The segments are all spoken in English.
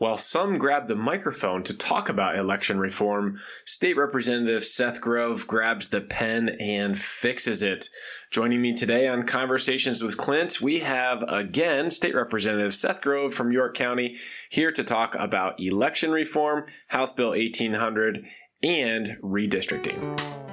While some grabbed the microphone to talk about election reform, State Representative Seth Grove grabs the pen and fixes it. Joining me today on Conversations with Clint, we have, again, State Representative Seth Grove from York County here to talk about election reform, House Bill 1800, and redistricting.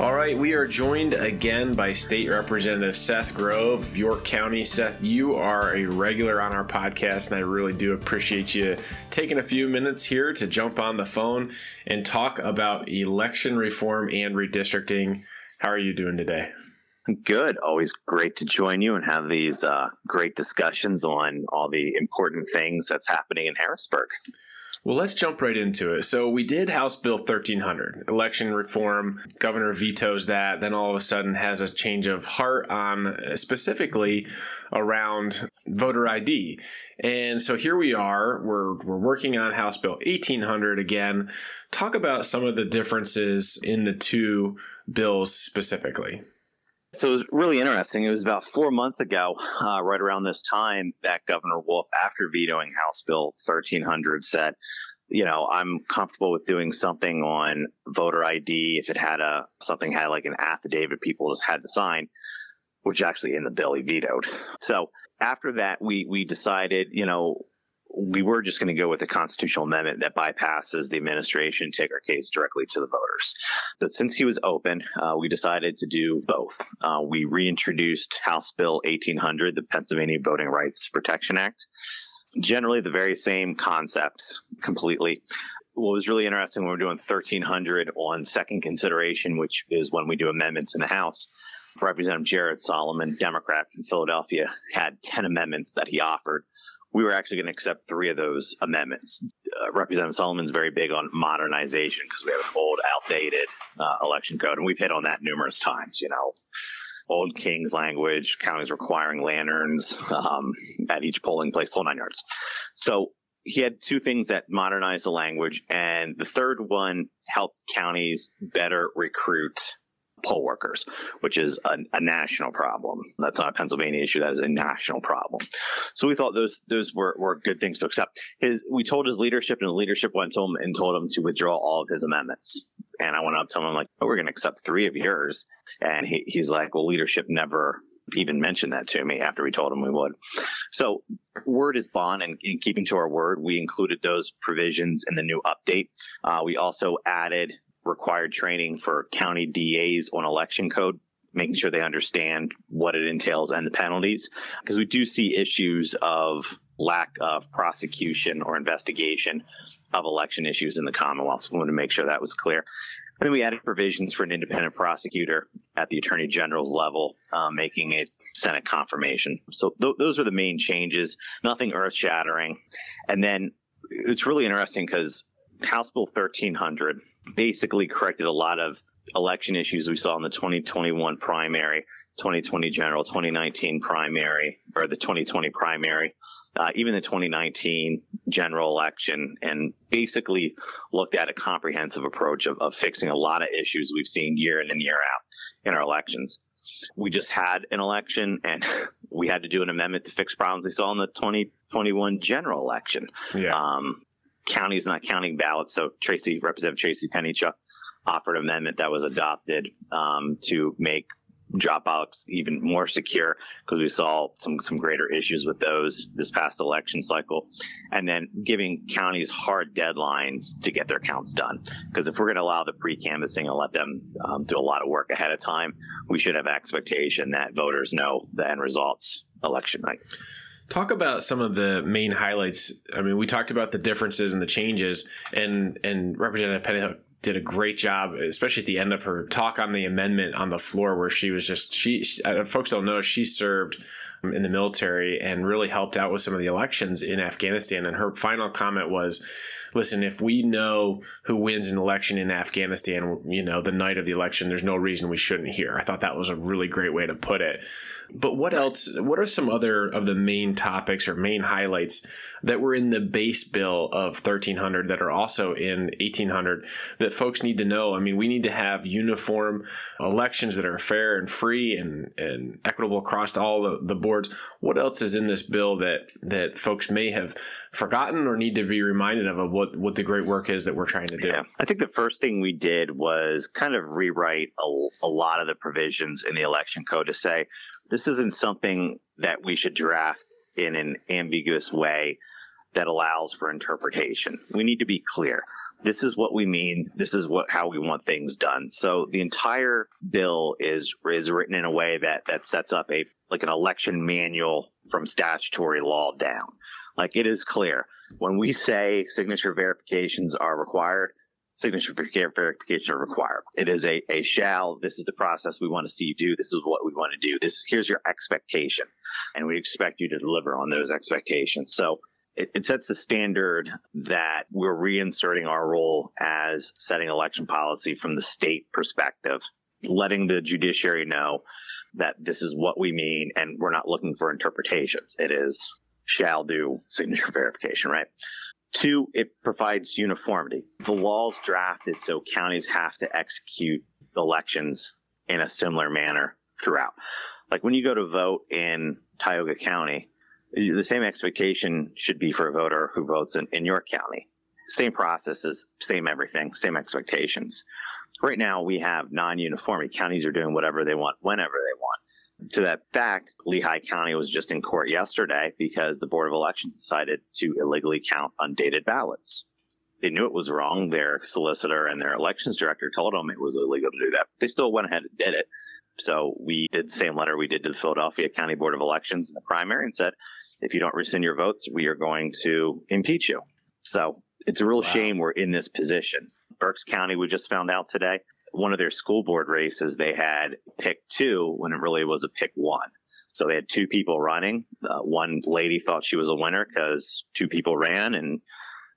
All right, we are joined again by State Representative Seth Grove of York County. Seth, you are a regular on our podcast, and I really do appreciate you taking a few minutes here to jump on the phone and talk about election reform and redistricting. How are you doing today? Good. Always great to join you and have these great discussions on all the important things that's happening in Harrisburg. Well, let's jump right into it. So we did House Bill 1300, election reform. Governor vetoes that, then all of a sudden has a change of heart on specifically around voter ID. And so here we are, we're working on House Bill 1800 again. Talk about some of the differences in the two bills specifically. So it was really interesting. It was about 4 months ago, right around this time, that Governor Wolf, after vetoing House Bill 1300, said, you know, I'm comfortable with doing something on voter ID if it had something like an affidavit people just had to sign, which actually in the bill he vetoed. So after that, we decided, you know, we were just going to go with a constitutional amendment that bypasses the administration, take our case directly to the voters. But since he was open, we decided to do both. We reintroduced House Bill 1800, the Pennsylvania Voting Rights Protection Act. Generally, the very same concepts completely. What was really interesting when we were doing 1300 on second consideration, which is when we do amendments in the House, Representative Jared Solomon, Democrat from Philadelphia, had 10 amendments that he offered. We were actually going to accept three of those amendments. Representative Solomon's very big on modernization because we have an old, outdated election code, and we've hit on that numerous times. You know, old King's language, counties requiring lanterns at each polling place, whole nine yards. So he had two things that modernized the language, and the third one helped counties better recruit poll workers, which is a national problem. That's not a Pennsylvania issue. That is a national problem. So we thought those were good things to accept. We told his leadership, and the leadership went to him and told him to withdraw all of his amendments. And I went up to him, I'm like, oh, we're going to accept three of yours. And he's like, well, leadership never even mentioned that to me after we told him we would. So word is bond, and in keeping to our word, we included those provisions in the new update. We also added required training for county DAs on election code, making sure they understand what it entails and the penalties, because we do see issues of lack of prosecution or investigation of election issues in the Commonwealth. So we wanted to make sure that was clear. And then we added provisions for an independent prosecutor at the Attorney General's level, making it Senate confirmation. So those are the main changes, nothing earth-shattering. And then it's really interesting because House Bill 1300 basically corrected a lot of election issues we saw in the 2021 primary, 2020 general, 2019 primary, or the 2020 primary, even the 2019 general election, and basically looked at a comprehensive approach of fixing a lot of issues we've seen year in and year out in our elections. We just had an election, and we had to do an amendment to fix problems we saw in the 2021 general election. Yeah. Counties not counting ballots. So Representative Tracy Pennycuick offered an amendment that was adopted to make drop ballots even more secure, because we saw some greater issues with those this past election cycle. And then giving counties hard deadlines to get their counts done, because if we're going to allow the pre-canvassing and let them do a lot of work ahead of time, we should have expectation that voters know the end results election night. Talk about some of the main highlights. I mean, we talked about the differences and the changes, and Representative Pennycuick did a great job, especially at the end of her talk on the amendment on the floor, where she was folks don't know, she served in the military and really helped out with some of the elections in Afghanistan. And her final comment was, listen, if we know who wins an election in Afghanistan, you know, the night of the election, there's no reason we shouldn't hear. I thought that was a really great way to put it. But what else? What are some other of the main topics or main highlights that were in the base bill of 1300 that are also in 1800 that folks need to know? I mean, we need to have uniform elections that are fair and free and equitable across all the boards. What else is in this bill that folks may have forgotten or need to be reminded of what the great work is that we're trying to do? Yeah. I think the first thing we did was kind of rewrite a lot of the provisions in the election code to say, this isn't something that we should draft in an ambiguous way that allows for interpretation. We need to be clear. This is what we mean. This is how we want things done. So the entire bill is written in a way that sets up an election manual from statutory law down. Like, it is clear. When we say signature verifications are required, signature verifications are required. It is a shall. This is the process we want to see you do. This is what we want to do. Here's your expectation. And we expect you to deliver on those expectations. So it sets the standard that we're reinserting our role as setting election policy from the state perspective, letting the judiciary know that this is what we mean and we're not looking for interpretations. It is shall do signature verification, right? 2, it provides uniformity. The law's drafted so counties have to execute elections in a similar manner throughout. Like, when you go to vote in Tioga County, the same expectation should be for a voter who votes in York County. Same processes, same everything, same expectations. Right now, we have non-uniformity. Counties are doing whatever they want, whenever they want. To that fact, Lehigh County was just in court yesterday because the Board of Elections decided to illegally count undated ballots. They knew it was wrong. Their solicitor and their elections director told them it was illegal to do that. They still went ahead and did it. So we did the same letter we did to the Philadelphia County Board of Elections in the primary and said, if you don't rescind your votes, we are going to impeach you. So it's a real shame we're in this position. Berks County, we just found out today, one of their school board races, they had pick 2 when it really was a pick 1. So they had 2 people running. One lady thought she was a winner because 2 people ran and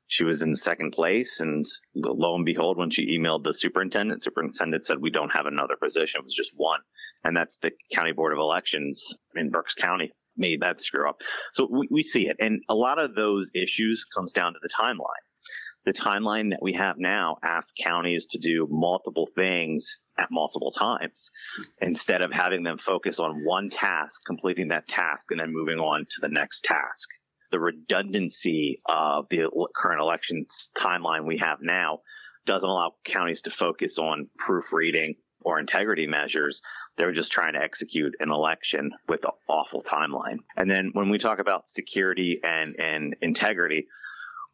she was in second place, and lo and behold, when she emailed the superintendent said, we don't have another position. It was just 1. And that's the County Board of Elections in Berks County made that screw up. So we see it. And a lot of those issues comes down to the timeline. The timeline that we have now asks counties to do multiple things at multiple times instead of having them focus on one task, completing that task, and then moving on to the next task. The redundancy of the current elections timeline we have now doesn't allow counties to focus on proofreading or integrity measures. They're just trying to execute an election with an awful timeline. And then when we talk about security and integrity,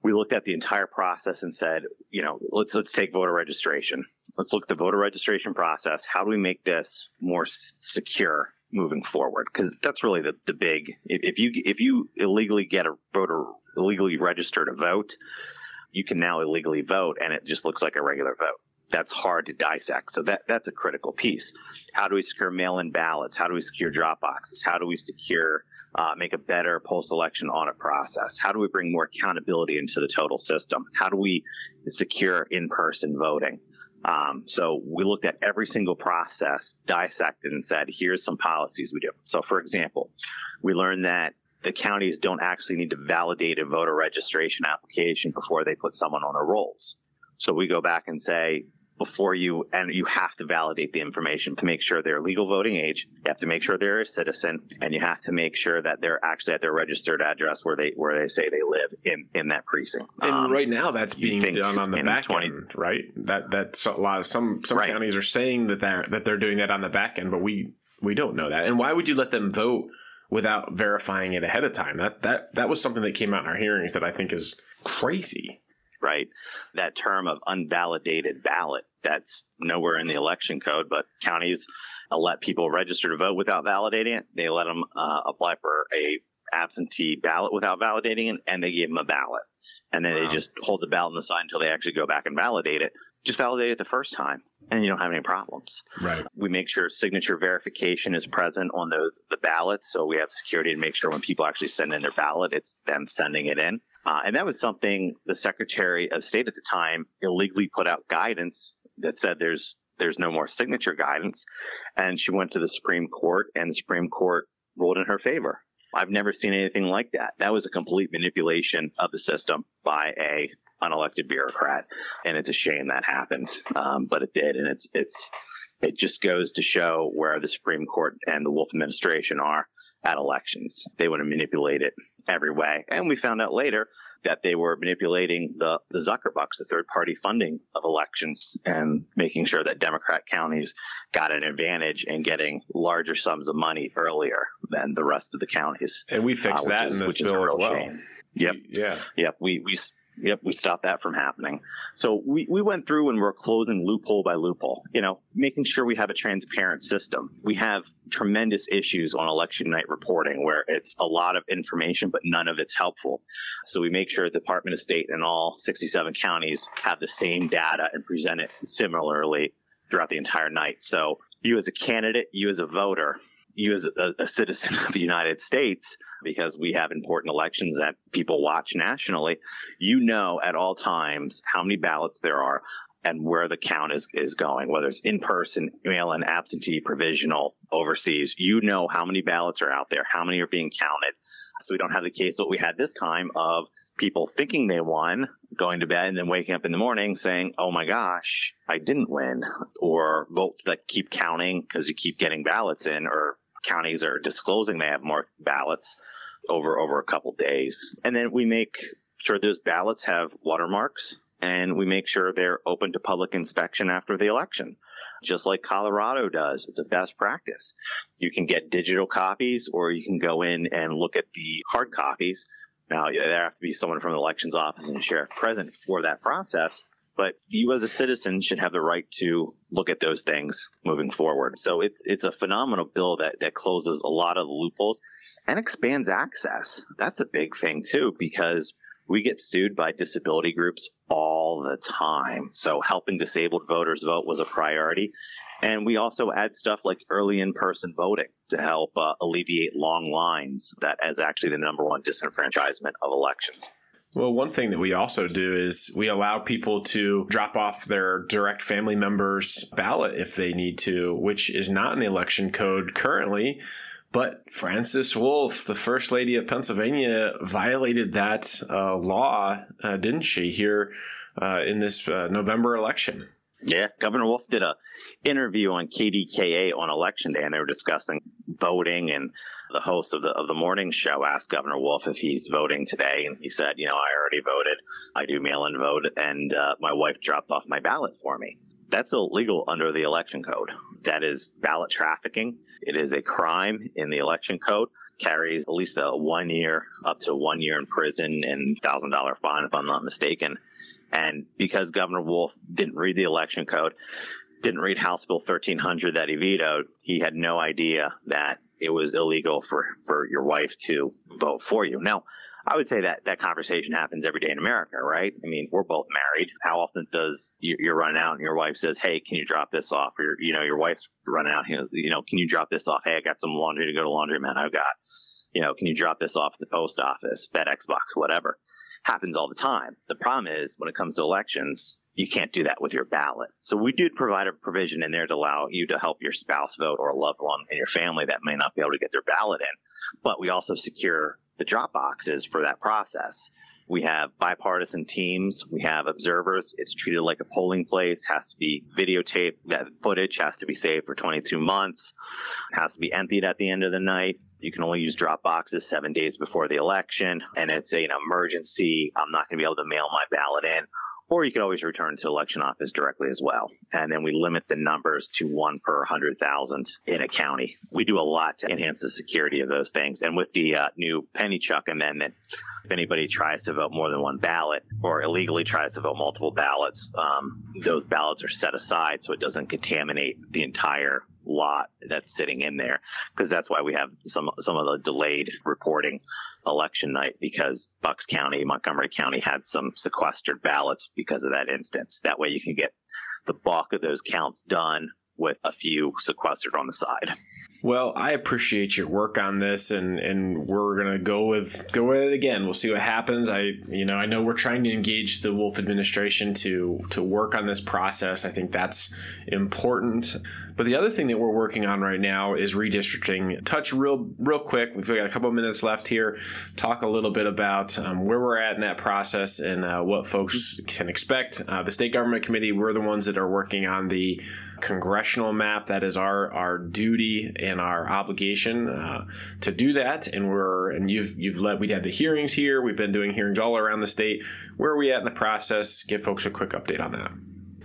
we looked at the entire process and said, you know, let's take voter registration. Let's look at the voter registration process. How do we make this more secure moving forward? Because that's really the big, if you illegally get a voter illegally registered to vote, you can now illegally vote and it just looks like a regular vote. That's hard to dissect. So that's a critical piece. How do we secure mail-in ballots? How do we secure drop boxes? How do we secure, make a better post-election audit process? How do we bring more accountability into the total system? How do we secure in-person voting? So we looked at every single process, dissected, and said, here's some policies we do. So, for example, we learned that the counties don't actually need to validate a voter registration application before they put someone on the rolls. So we go back and say, you have to validate the information to make sure they're legal voting age. You have to make sure they're a citizen, and you have to make sure that they're actually at their registered address where they say they live in that precinct. And right now, that's being done on the back end, right? That's a lot of some right. Counties are saying that they're doing that on the back end, but we don't know that. And why would you let them vote without verifying it ahead of time? That was something that came out in our hearings that I think is crazy. Right. That term of unvalidated ballot, that's nowhere in the election code, but counties let people register to vote without validating it. They let them apply for a absentee ballot without validating it, and they give them a ballot. And then they just hold the ballot on the side until they actually go back and validate it. just validate it the first time and you don't have any problems. Right. We make sure signature verification is present on the ballots. So we have security to make sure when people actually send in their ballot, it's them sending it in. And that was something the Secretary of State at the time illegally put out guidance that said there's no more signature guidance. And she went to the Supreme Court, and the Supreme Court ruled in her favor. I've never seen anything like that. That was a complete manipulation of the system by a unelected bureaucrat. And it's a shame that happened. But it did. And it just goes to show where the Supreme Court and the Wolf administration are at elections. They want to manipulate it every way. And we found out later that they were manipulating the Zuckerbucks, the third-party funding of elections, and making sure that Democrat counties got an advantage in getting larger sums of money earlier than the rest of the counties. And we fixed that in this bill as well. Shame. Yep. Yeah. Yep. We stopped that from happening. So we went through and we're closing loophole by loophole, making sure we have a transparent system. We have tremendous issues on election night reporting where it's a lot of information, but none of it's helpful. So we make sure the Department of State and all 67 counties have the same data and present it similarly throughout the entire night. So you as a candidate, you as a voter, you as a citizen of the United States, because we have important elections that people watch nationally, at all times how many ballots there are and where the count is going, whether it's in person, mail-in, absentee, provisional, overseas. How many ballots are out there, how many are being counted. So we don't have the case that we had this time of people thinking they won, going to bed, and then waking up in the morning saying, oh, my gosh, I didn't win, or votes that keep counting because you keep getting ballots in, or counties are disclosing they have more ballots over a couple days. And then we make sure those ballots have watermarks, and we make sure they're open to public inspection after the election, just like Colorado does. It's a best practice. You can get digital copies, or you can go in and look at the hard copies. Now, there have to be someone from the elections office and sheriff present for that process. But you as a citizen should have the right to look at those things moving forward. So it's a phenomenal bill that closes a lot of the loopholes and expands access. That's a big thing, too, because we get sued by disability groups all the time. So helping disabled voters vote was a priority. And we also add stuff like early in-person voting to help alleviate long lines. That is actually the number one disenfranchisement of elections. Well, one thing that we also do is we allow people to drop off their direct family member's ballot if they need to, which is not in the election code currently. But Frances Wolf, the First Lady of Pennsylvania, violated that law, didn't she, here in this November election? Yeah, Governor Wolf did an interview on KDKA on Election Day, and they were discussing voting, and the host of the morning show asked Governor Wolf if he's voting today, and he said, I already voted. I do mail-in vote, and my wife dropped off my ballot for me. That's illegal under the election code. That is ballot trafficking. It is a crime in the election code. Carries at least up to one year in prison and $1,000 fine, if I'm not mistaken. And because Governor Wolf didn't read the election code, didn't read House Bill 1300 that he vetoed, he had no idea that it was illegal for your wife to vote for you. Now, I would say that conversation happens every day in America, right? I mean, we're both married. How often does you're running out and your wife says, hey, can you drop this off? Or, your wife's running out, can you drop this off? Hey, I got some laundry to go to laundromat. I've got, can you drop this off at the post office, FedEx box, whatever. Happens all the time. The problem is when it comes to elections, you can't do that with your ballot. So we did provide a provision in there to allow you to help your spouse vote or a loved one in your family that may not be able to get their ballot in. But we also secure the drop boxes for that process. We have bipartisan teams. We have observers. It's treated like a polling place, has to be videotaped. That footage has to be saved for 22 months, it has to be emptied at the end of the night. You can only use drop boxes 7 days before the election. And it's an emergency. I'm not going to be able to mail my ballot in. Or you can always return to election office directly as well. And then we limit the numbers to 1 per 100,000 in a county. We do a lot to enhance the security of those things. And with the new Pennycuick amendment, if anybody tries to vote more than one ballot or illegally tries to vote multiple ballots, those ballots are set aside so it doesn't contaminate the entire lot that's sitting in there, because that's why we have some of the delayed reporting election night, because Bucks County, Montgomery County had some sequestered ballots because of that instance. That way you can get the bulk of those counts done with a few sequestered on the side. Well, I appreciate your work on this, and we're gonna go with it again. We'll see what happens. I know we're trying to engage the Wolf administration to work on this process. I think that's important. But the other thing that we're working on right now is redistricting. Touch real quick. We've got a couple minutes left here. Talk a little bit about where we're at in that process and what folks can expect. The State Government Committee, we're the ones that are working on the congressional map. That is our duty and our obligation to do that, and we had the hearings here. We've been doing hearings all around the state. Where are we at in the process? Give folks a quick update on that.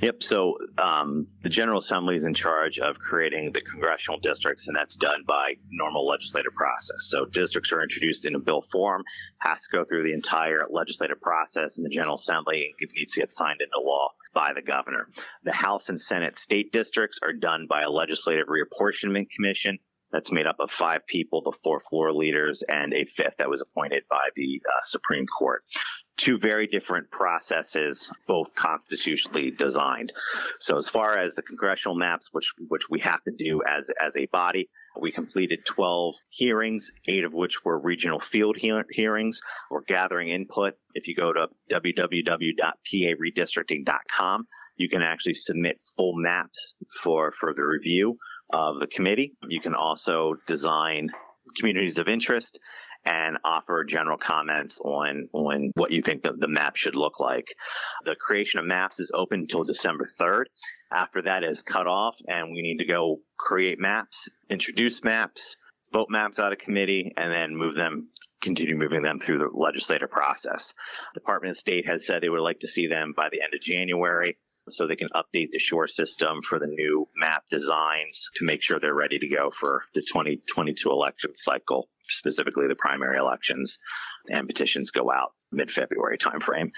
Yep. So the General Assembly is in charge of creating the congressional districts, and that's done by normal legislative process. So districts are introduced in a bill form, has to go through the entire legislative process in the General Assembly, and needs to get signed into law by the governor. The House and Senate state districts are done by a legislative reapportionment commission that's made up of 5 people, the 4 floor leaders, and a 5th that was appointed by the Supreme Court. 2 very different processes, both constitutionally designed. So as far as the congressional maps, which we have to do as a body, we completed 12 hearings, 8 of which were regional field hearings or gathering input. If you go to www.paredistricting.com, you can actually submit full maps for the review of the committee. You can also design communities of interest and offer general comments on what you think the map should look like. The creation of maps is open until December 3rd. After that is cut off, and we need to go create maps, introduce maps, vote maps out of committee, and then continue moving them through the legislative process. Department of State has said they would like to see them by the end of January, so they can update the shore system for the new map designs to make sure they're ready to go for the 2022 election cycle, specifically the primary elections, and petitions go out mid-February timeframe.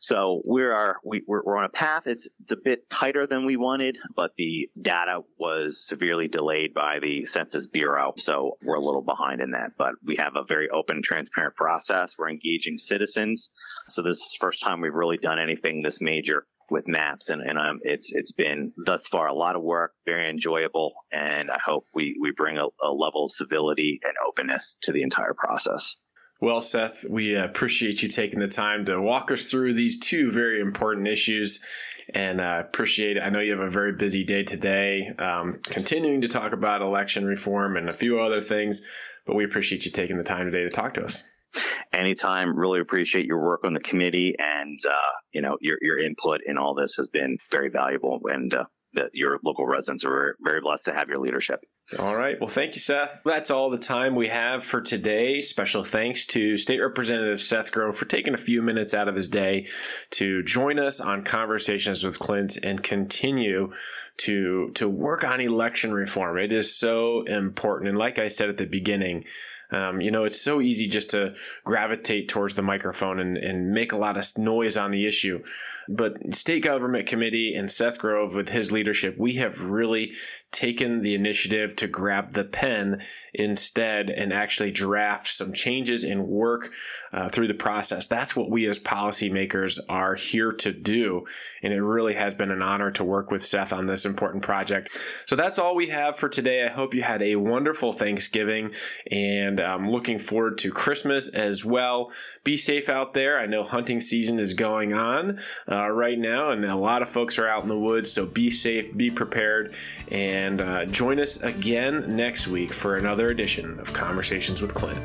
So we're on a path. It's a bit tighter than we wanted, but the data was severely delayed by the Census Bureau, so we're a little behind in that. But we have a very open, transparent process. We're engaging citizens. So this is the first time we've really done anything this major with maps, and it's been thus far a lot of work, very enjoyable, and I hope we bring a level of civility and openness to the entire process. Well, Seth, we appreciate you taking the time to walk us through these 2 very important issues, and appreciate it. I know you have a very busy day today, continuing to talk about election reform and a few other things, but we appreciate you taking the time today to talk to us. Anytime. Really appreciate your work on the committee, and your input in all this has been very valuable, and that your local residents are very blessed to have your leadership. All right. Well, thank you, Seth. That's all the time we have for today. Special thanks to State Representative Seth Grove for taking a few minutes out of his day to join us on Conversations with Clint and continue to work on election reform. It is so important. And like I said at the beginning, it's so easy just to gravitate towards the microphone and make a lot of noise on the issue. But State Government Committee and Seth Grove, with his leadership, we have really taken the initiative to grab the pen instead and actually draft some changes and work through the process. That's what we as policymakers are here to do. And it really has been an honor to work with Seth on this important project. So that's all we have for today. I hope you had a wonderful Thanksgiving, and I'm looking forward to Christmas as well. Be safe out there. I know hunting season is going on right now, and a lot of folks are out in the woods. So be safe, be prepared, and join us again next week for another edition of Conversations with Clint.